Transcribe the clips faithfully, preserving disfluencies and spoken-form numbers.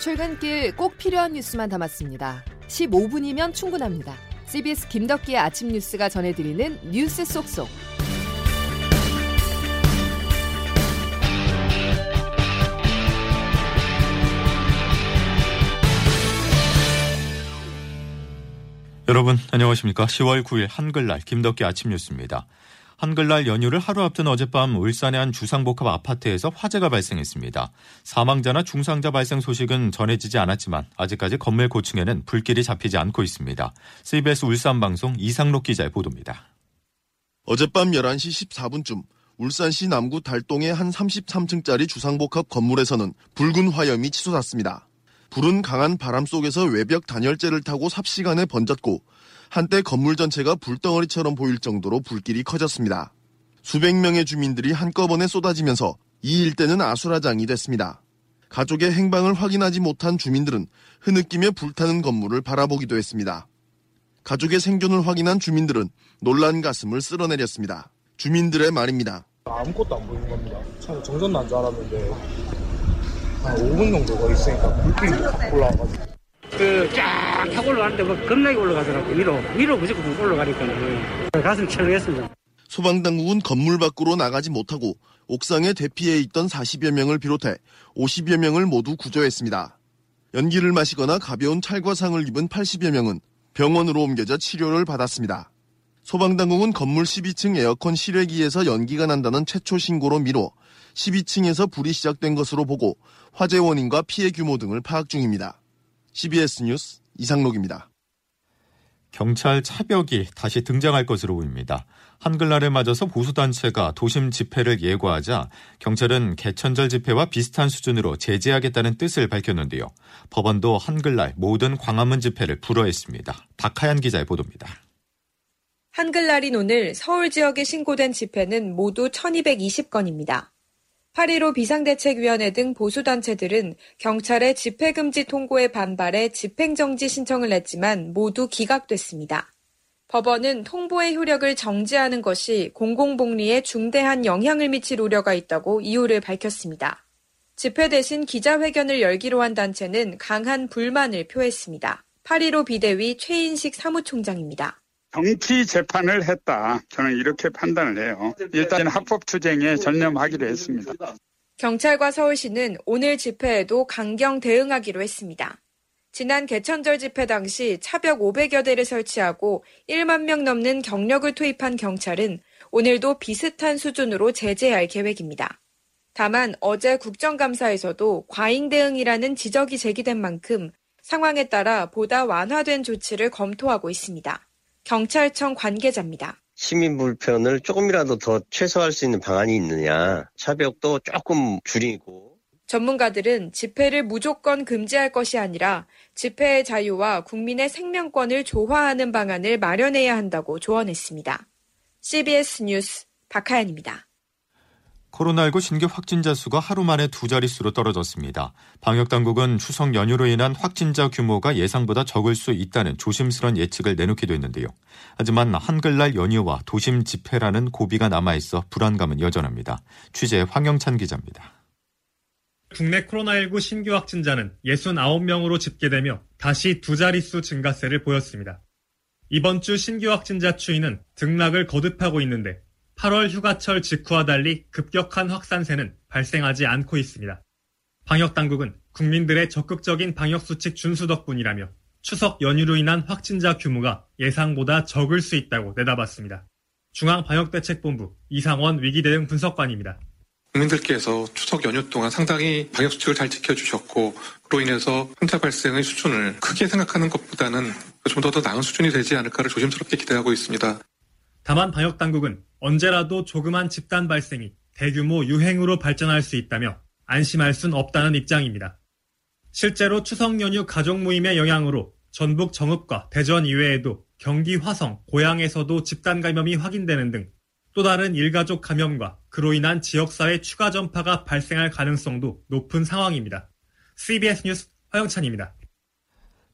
출근길 꼭 필요한 뉴스만 담았습니다. 십오 분이면 충분합니다. 씨비에스 김덕기의 아침 뉴스가 전해드리는 뉴스 쏙쏙. 여러분 안녕하십니까. 시월 구일 한글날 김덕기 아침 뉴스입니다. 한글날 연휴를 하루 앞둔 어젯밤 울산의 한 주상복합 아파트에서 화재가 발생했습니다. 사망자나 중상자 발생 소식은 전해지지 않았지만 아직까지 건물 고층에는 불길이 잡히지 않고 있습니다. 씨비에스 울산방송 이상록 기자의 보도입니다. 어젯밤 열한 시 십사 분쯤 울산시 남구 달동의 한 삼십삼 층짜리 주상복합 건물에서는 붉은 화염이 치솟았습니다. 불은 강한 바람 속에서 외벽 단열재를 타고 삽시간에 번졌고 한때 건물 전체가 불덩어리처럼 보일 정도로 불길이 커졌습니다. 수백 명의 주민들이 한꺼번에 쏟아지면서 이 일대는 아수라장이 됐습니다. 가족의 행방을 확인하지 못한 주민들은 흐느끼며 불타는 건물을 바라보기도 했습니다. 가족의 생존을 확인한 주민들은 놀란 가슴을 쓸어내렸습니다. 주민들의 말입니다. 아무것도 안 보이는 겁니다. 참 정전 난 줄 알았는데 한 오 분 정도가 있으니까 불길이 올라와가지고 그 쫙 타고 올라가는데 뭐 겁나게 올라가더라고요. 위로 위로 무조건 올라가니까 가슴 철렁했습니다. 소방당국은 건물 밖으로 나가지 못하고 옥상에 대피해 있던 사십여 명을 비롯해 오십여 명을 모두 구조했습니다. 연기를 마시거나 가벼운 찰과상을 입은 팔십여 명은 병원으로 옮겨져 치료를 받았습니다. 소방당국은 건물 십이 층 에어컨 실외기에서 연기가 난다는 최초 신고로 미뤄 십이 층에서 불이 시작된 것으로 보고 화재 원인과 피해 규모 등을 파악 중입니다. 씨비에스 뉴스 이상록입니다. 경찰 차벽이 다시 등장할 것으로 보입니다. 한글날을 맞아서 보수단체가 도심 집회를 예고하자 경찰은 개천절 집회와 비슷한 수준으로 제재하겠다는 뜻을 밝혔는데요. 법원도 한글날 모든 광화문 집회를 불허했습니다. 박하연 기자의 보도입니다. 한글날인 오늘 서울 지역에 신고된 집회는 모두 천이백이십 건입니다. 팔 일오 비상대책위원회 등 보수단체들은 경찰의 집회금지 통고에 반발해 집행정지 신청을 냈지만 모두 기각됐습니다. 법원은 통보의 효력을 정지하는 것이 공공복리에 중대한 영향을 미칠 우려가 있다고 이유를 밝혔습니다. 집회 대신 기자회견을 열기로 한 단체는 강한 불만을 표했습니다. 팔 일오 비대위 최인식 사무총장입니다. 정치 재판을 했다. 저는 이렇게 판단을 해요. 일단 합법 투쟁에 전념하기로 했습니다. 경찰과 서울시는 오늘 집회에도 강경 대응하기로 했습니다. 지난 개천절 집회 당시 차벽 오백여 대를 설치하고 일만 명 넘는 경력을 투입한 경찰은 오늘도 비슷한 수준으로 제재할 계획입니다. 다만 어제 국정감사에서도 과잉 대응이라는 지적이 제기된 만큼 상황에 따라 보다 완화된 조치를 검토하고 있습니다. 경찰청 관계자입니다. 시민 불편을 조금이라도 더 최소화할 수 있는 방안이 있느냐. 차벽도 조금 줄이고. 전문가들은 집회를 무조건 금지할 것이 아니라 집회의 자유와 국민의 생명권을 조화하는 방안을 마련해야 한다고 조언했습니다. 씨비에스 뉴스 박하연입니다. 코로나십구 신규 확진자 수가 하루 만에 두 자릿수로 떨어졌습니다. 방역당국은 추석 연휴로 인한 확진자 규모가 예상보다 적을 수 있다는 조심스러운 예측을 내놓기도 했는데요. 하지만 한글날 연휴와 도심 집회라는 고비가 남아있어 불안감은 여전합니다. 취재 황영찬 기자입니다. 국내 코로나십구 신규 확진자는 육십구 명으로 집계되며 다시 두 자릿수 증가세를 보였습니다. 이번 주 신규 확진자 추이는 등락을 거듭하고 있는데 팔월 휴가철 직후와 달리 급격한 확산세는 발생하지 않고 있습니다. 방역당국은 국민들의 적극적인 방역수칙 준수 덕분이라며 추석 연휴로 인한 확진자 규모가 예상보다 적을 수 있다고 내다봤습니다. 중앙방역대책본부 이상원 위기대응 분석관입니다. 국민들께서 추석 연휴 동안 상당히 방역수칙을 잘 지켜주셨고 그로 인해서 환자 발생의 수준을 크게 생각하는 것보다는 좀 더 더 나은 수준이 되지 않을까를 조심스럽게 기대하고 있습니다. 다만 방역당국은 언제라도 조그만 집단 발생이 대규모 유행으로 발전할 수 있다며 안심할 순 없다는 입장입니다. 실제로 추석 연휴 가족 모임의 영향으로 전북 정읍과 대전 이외에도 경기 화성, 고양에서도 집단 감염이 확인되는 등 또 다른 일가족 감염과 그로 인한 지역사회 추가 전파가 발생할 가능성도 높은 상황입니다. 씨비에스 뉴스 허영찬입니다.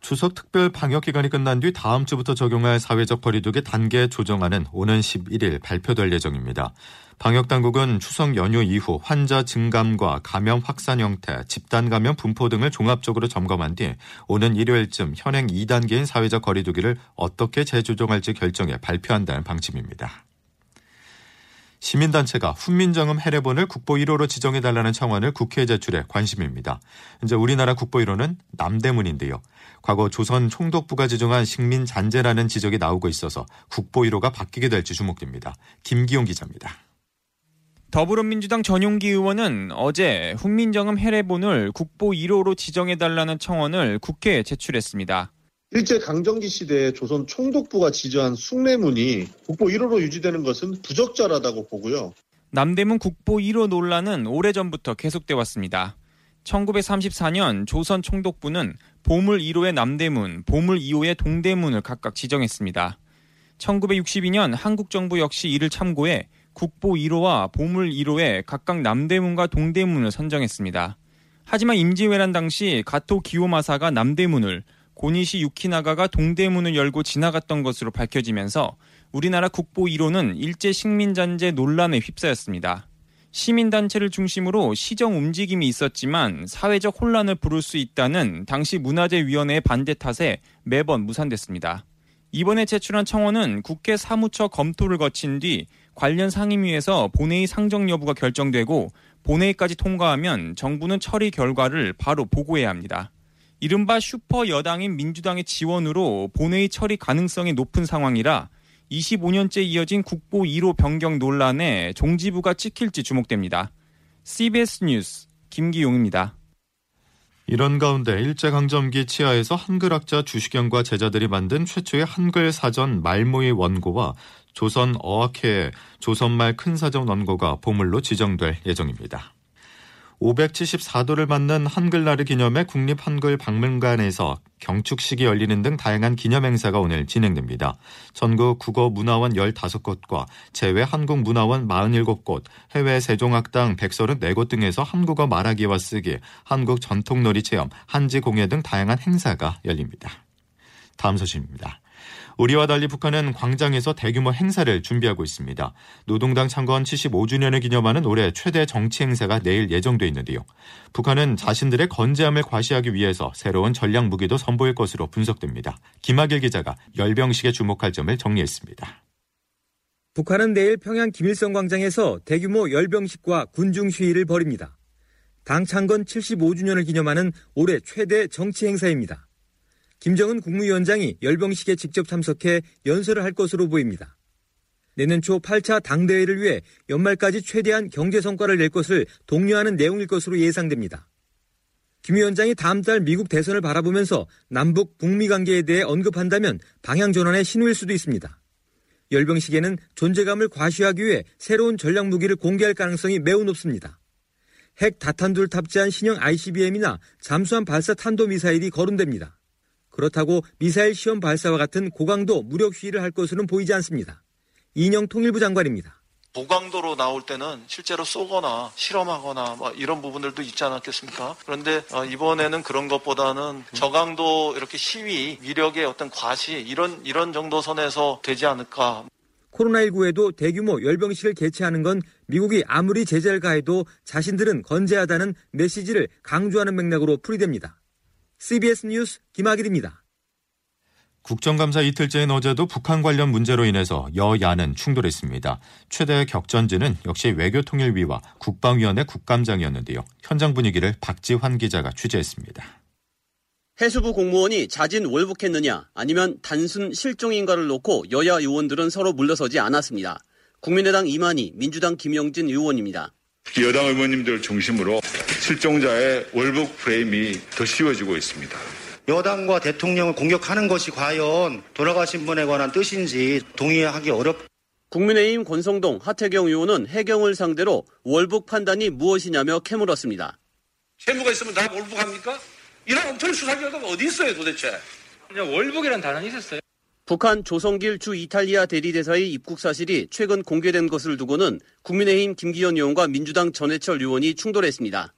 추석 특별 방역기간이 끝난 뒤 다음 주부터 적용할 사회적 거리두기 단계 조정안은 오는 십일 일 발표될 예정입니다. 방역당국은 추석 연휴 이후 환자 증감과 감염 확산 형태, 집단 감염 분포 등을 종합적으로 점검한 뒤 오는 일요일쯤 현행 이 단계인 사회적 거리두기를 어떻게 재조정할지 결정해 발표한다는 방침입니다. 시민단체가 훈민정음 해례본을 국보 일 호로 지정해달라는 청원을 국회에 제출해 관심입니다. 이제 우리나라 국보 일 호는 남대문인데요. 과거 조선 총독부가 지정한 식민잔재라는 지적이 나오고 있어서 국보 일 호가 바뀌게 될지 주목됩니다. 김기용 기자입니다. 더불어민주당 전용기 의원은 어제 훈민정음 해례본을 국보 일 호로 지정해달라는 청원을 국회에 제출했습니다. 일제강점기 시대에 조선 총독부가 지정한 숭례문이 국보 일 호로 유지되는 것은 부적절하다고 보고요. 남대문 국보 일 호 논란은 오래전부터 계속돼 왔습니다. 천구백삼십사 년 조선 총독부는 보물 일 호의 남대문, 보물 이 호의 동대문을 각각 지정했습니다. 천구백육십이 년 한국 정부 역시 이를 참고해 국보 일 호와 보물 일 호에 각각 남대문과 동대문을 선정했습니다. 하지만 임진왜란 당시 가토 기요마사가 남대문을, 고니시 유키나가가 동대문을 열고 지나갔던 것으로 밝혀지면서 우리나라 국보 일 호는 일제 식민잔재 논란에 휩싸였습니다. 시민단체를 중심으로 시정 움직임이 있었지만 사회적 혼란을 부를 수 있다는 당시 문화재위원회의 반대 탓에 매번 무산됐습니다. 이번에 제출한 청원은 국회 사무처 검토를 거친 뒤 관련 상임위에서 본회의 상정 여부가 결정되고 본회의까지 통과하면 정부는 처리 결과를 바로 보고해야 합니다. 이른바 슈퍼 여당인 민주당의 지원으로 본회의 처리 가능성이 높은 상황이라 이십오 년째 이어진 국보 일 호 변경 논란에 종지부가 찍힐지 주목됩니다. 씨비에스 뉴스 김기용입니다. 이런 가운데 일제강점기 치하에서 한글학자 주식영과 제자들이 만든 최초의 한글 사전 말모의 원고와 조선 어학회의 조선말 큰사전 원고가 보물로 지정될 예정입니다. 오백칠십사 도를 맞는 한글날을 기념해 국립한글박물관에서 경축식이 열리는 등 다양한 기념행사가 오늘 진행됩니다. 전국 국어문화원 열다섯 곳과 제외 한국문화원 사십칠 곳, 해외 세종학당 백삼십사 곳 등에서 한국어 말하기와 쓰기, 한국 전통놀이 체험, 한지공예 등 다양한 행사가 열립니다. 다음 소식입니다. 우리와 달리 북한은 광장에서 대규모 행사를 준비하고 있습니다. 노동당 창건 칠십오 주년을 기념하는 올해 최대 정치 행사가 내일 예정돼 있는데요. 북한은 자신들의 건재함을 과시하기 위해서 새로운 전략 무기도 선보일 것으로 분석됩니다. 김학일 기자가 열병식에 주목할 점을 정리했습니다. 북한은 내일 평양 김일성 광장에서 대규모 열병식과 군중 시위를 벌입니다. 당 창건 칠십오 주년을 기념하는 올해 최대 정치 행사입니다. 김정은 국무위원장이 열병식에 직접 참석해 연설을 할 것으로 보입니다. 내년 초 팔 차 당대회를 위해 연말까지 최대한 경제 성과를 낼 것을 독려하는 내용일 것으로 예상됩니다. 김 위원장이 다음 달 미국 대선을 바라보면서 남북, 북미 관계에 대해 언급한다면 방향 전환의 신호일 수도 있습니다. 열병식에는 존재감을 과시하기 위해 새로운 전략 무기를 공개할 가능성이 매우 높습니다. 핵 다탄두를 탑재한 신형 아이씨비엠이나 잠수함 발사 탄도미사일이 거론됩니다. 그렇다고 미사일 시험 발사와 같은 고강도 무력 시위를 할 것으로는 보이지 않습니다. 이인영 통일부 장관입니다. 고강도로 나올 때는 실제로 쏘거나 실험하거나 막 이런 부분들도 있지 않았겠습니까? 그런데 이번에는 그런 것보다는 저강도 이렇게 시위, 위력의 어떤 과시 이런 이런 정도 선에서 되지 않을까. 코로나십구에도 대규모 열병식을 개최하는 건 미국이 아무리 제재를 가해도 자신들은 건재하다는 메시지를 강조하는 맥락으로 풀이됩니다. 씨비에스 뉴스 김학일입니다. 국정감사 이틀째인 어제도 북한 관련 문제로 인해서 여야는 충돌했습니다. 최대의 격전지는 역시 외교통일위와 국방위원회 국감장이었는데요. 현장 분위기를 박지환 기자가 취재했습니다. 해수부 공무원이 자진 월북했느냐 아니면 단순 실종인가를 놓고 여야 의원들은 서로 물러서지 않았습니다. 국민의당 이만희, 민주당 김영진 의원입니다. 여당 의원님들 중심으로 실종자의 월북 프레임이 더 씌워지고 있습니다. 여당과 대통령을 공격하는 것이 과연 돌아가신 분에 관한 뜻인지 동의하기 어렵. 국민의힘 권성동, 하태경 의원은 해경을 상대로 월북 판단이 무엇이냐며 캐물었습니다. 채무가 있으면 다 월북합니까? 이런 엄청 수사 결과가 어디 있어요 도대체? 그냥 월북이라는 단어는 있었어요. 북한 조성길 주 이탈리아 대리대사의 입국 사실이 최근 공개된 것을 두고는 국민의힘 김기현 의원과 민주당 전해철 의원이 충돌했습니다.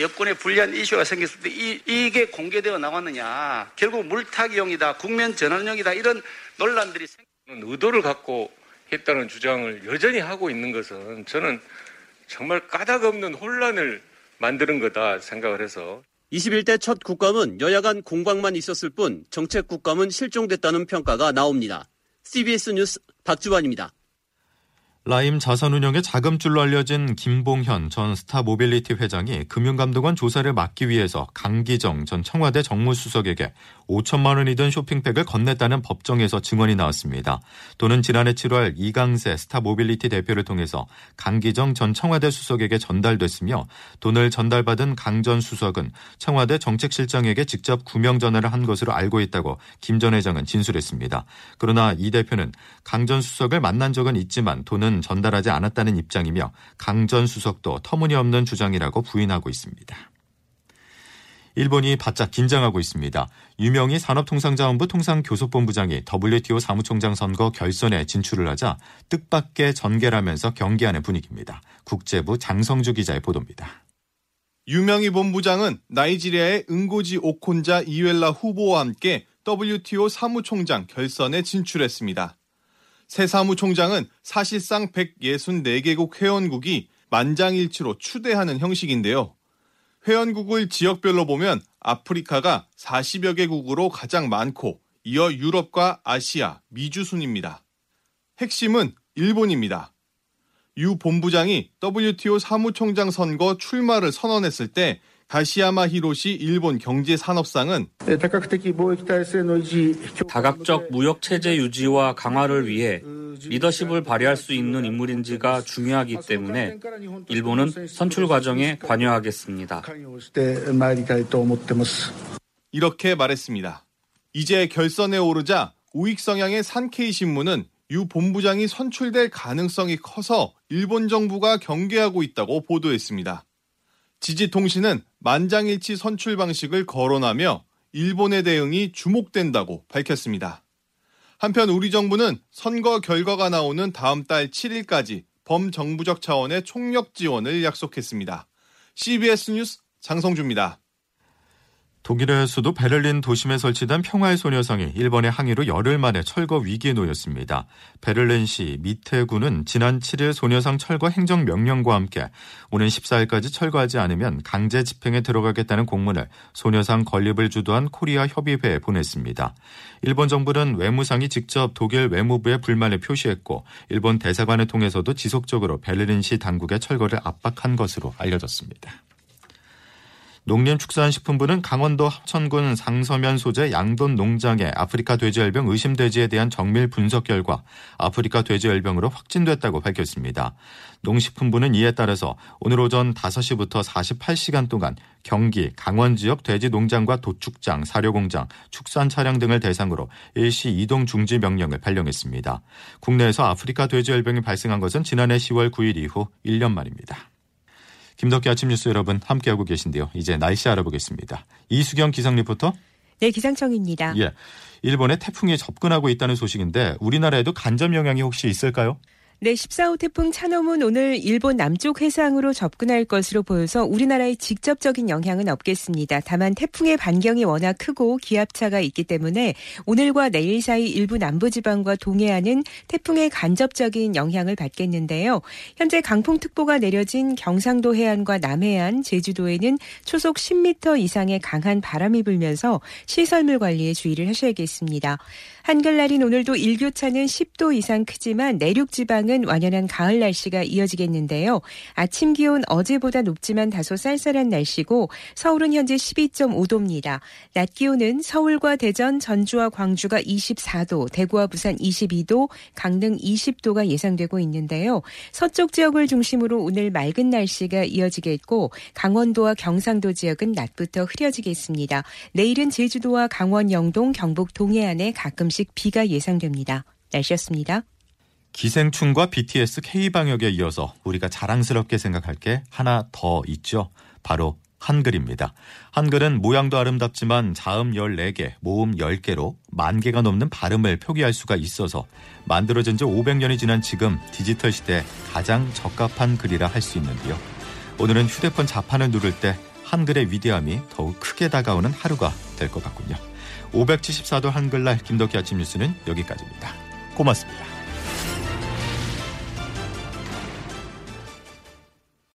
여권의 불리한 이슈가 생겼을 때 이, 이게 공개되어 나왔느냐. 결국 물타기용이다, 국면 전환용이다, 이런 논란들이 생기는 의도를 갖고 했다는 주장을 여전히 하고 있는 것은 저는 정말 까닭없는 혼란을 만드는 거다 생각을 해서. 이십일 대 첫 국감은 여야 간 공방만 있었을 뿐 정책 국감은 실종됐다는 평가가 나옵니다. 씨비에스 뉴스 박주환입니다. 라임 자산운용의 자금줄로 알려진 김봉현 전 스타 모빌리티 회장이 금융감독원 조사를 막기 위해서 강기정 전 청와대 정무수석에게 오천만 원이 든 쇼핑백을 건넸다는 법정에서 증언이 나왔습니다. 돈은 지난해 칠월 이강세 스타 모빌리티 대표를 통해서 강기정 전 청와대 수석에게 전달됐으며, 돈을 전달받은 강 전 수석은 청와대 정책실장에게 직접 구명전화를 한 것으로 알고 있다고 김 전 회장은 진술했습니다. 그러나 이 대표는 강 전 수석을 만난 적은 있지만 돈은 전달하지 않았다는 입장이며, 강 전 수석도 터무니없는 주장이라고 부인하고 있습니다. 일본이 바짝 긴장하고 있습니다. 유명희 산업통상자원부 통상교섭본부장이 더블유티오 사무총장 선거 결선에 진출을 하자 뜻밖의 전개라면서 경계하는 분위기입니다. 국제부 장성주 기자의 보도입니다. 유명희 본부장은 나이지리아의 응고지 오콘자 이웰라 후보와 함께 더블유티오 사무총장 결선에 진출했습니다. 새 사무총장은 사실상 백육십사 개국 회원국이 만장일치로 추대하는 형식인데요. 회원국을 지역별로 보면 아프리카가 사십여 개국으로 가장 많고, 이어 유럽과 아시아, 미주 순입니다. 핵심은 일본입니다. 유 본부장이 더블유티오 사무총장 선거 출마를 선언했을 때 하시야마 히로시 일본 경제산업상은 다각적 무역체제 유지와 강화를 위해 리더십을 발휘할 수 있는 인물인지가 중요하기 때문에 일본은 선출 과정에 관여하겠습니다. 이렇게 말했습니다. 이제 결선에 오르자 우익 성향의 산케이 신문은 유 본부장이 선출될 가능성이 커서 일본 정부가 경계하고 있다고 보도했습니다. 지지통신은 만장일치 선출 방식을 거론하며 일본의 대응이 주목된다고 밝혔습니다. 한편 우리 정부는 선거 결과가 나오는 다음 달 칠일까지 범정부적 차원의 총력 지원을 약속했습니다. 씨비에스 뉴스 장성주입니다. 독일의 수도 베를린 도심에 설치된 평화의 소녀상이 일본의 항의로 열흘 만에 철거 위기에 놓였습니다. 베를린시 미테구는 지난 칠일 소녀상 철거 행정명령과 함께 오는 십사일까지 철거하지 않으면 강제 집행에 들어가겠다는 공문을 소녀상 건립을 주도한 코리아 협의회에 보냈습니다. 일본 정부는 외무상이 직접 독일 외무부에 불만을 표시했고, 일본 대사관을 통해서도 지속적으로 베를린시 당국의 철거를 압박한 것으로 알려졌습니다. 농림축산식품부는 강원도 합천군 상서면 소재 양돈 농장의 아프리카 돼지열병 의심돼지에 대한 정밀 분석 결과 아프리카 돼지열병으로 확진됐다고 밝혔습니다. 농식품부는 이에 따라서 오늘 오전 다섯시부터 사십팔시간 동안 경기, 강원 지역 돼지 농장과 도축장, 사료공장, 축산 차량 등을 대상으로 일시 이동 중지 명령을 발령했습니다. 국내에서 아프리카 돼지열병이 발생한 것은 지난해 시월 구일 이후 일 년 만입니다. 김덕기 아침 뉴스 여러분 함께하고 계신데요. 이제 날씨 알아보겠습니다. 이수경 기상 리포터. 네, 기상청입니다. 예, 일본에 태풍이 접근하고 있다는 소식인데 우리나라에도 간접 영향이 혹시 있을까요? 네, 십사호 태풍 차노문 오늘 일본 남쪽 해상으로 접근할 것으로 보여서 우리나라에 직접적인 영향은 없겠습니다. 다만 태풍의 반경이 워낙 크고 기압차가 있기 때문에 오늘과 내일 사이 일부 남부지방과 동해안은 태풍의 간접적인 영향을 받겠는데요. 현재 강풍특보가 내려진 경상도 해안과 남해안, 제주도에는 초속 십 미터 이상의 강한 바람이 불면서 시설물 관리에 주의를 하셔야겠습니다. 한글날인 오늘도 일교차는 십 도 이상 크지만 내륙지방은 완연한 가을 날씨가 이어지겠는데요. 아침 기온 어제보다 높지만 다소 쌀쌀한 날씨고, 서울은 현재 십이점오도입니다. 낮 기온은 서울과 대전, 전주와 광주가 이십사도, 대구와 부산 이십이도, 강릉 이십도가 예상되고 있는데요. 서쪽 지역을 중심으로 오늘 맑은 날씨가 이어지겠고, 강원도와 경상도 지역은 낮부터 흐려지겠습니다. 내일은 제주도와 강원 영동, 경북 동해안에 가끔씩 비가 예상됩니다. 날씨였습니다. 기생충과 비티에스 K방역에 이어서 우리가 자랑스럽게 생각할 게 하나 더 있죠. 바로 한글입니다. 한글은 모양도 아름답지만 자음 열네 개, 모음 열 개로 만 개가 넘는 발음을 표기할 수가 있어서 만들어진 지 오백 년이 지난 지금 디지털 시대에 가장 적합한 글이라 할 수 있는데요. 오늘은 휴대폰 자판을 누를 때 한글의 위대함이 더욱 크게 다가오는 하루가 될 것 같군요. 오백칠십사 도 한글날 김덕기 아침 뉴스는 여기까지입니다. 고맙습니다.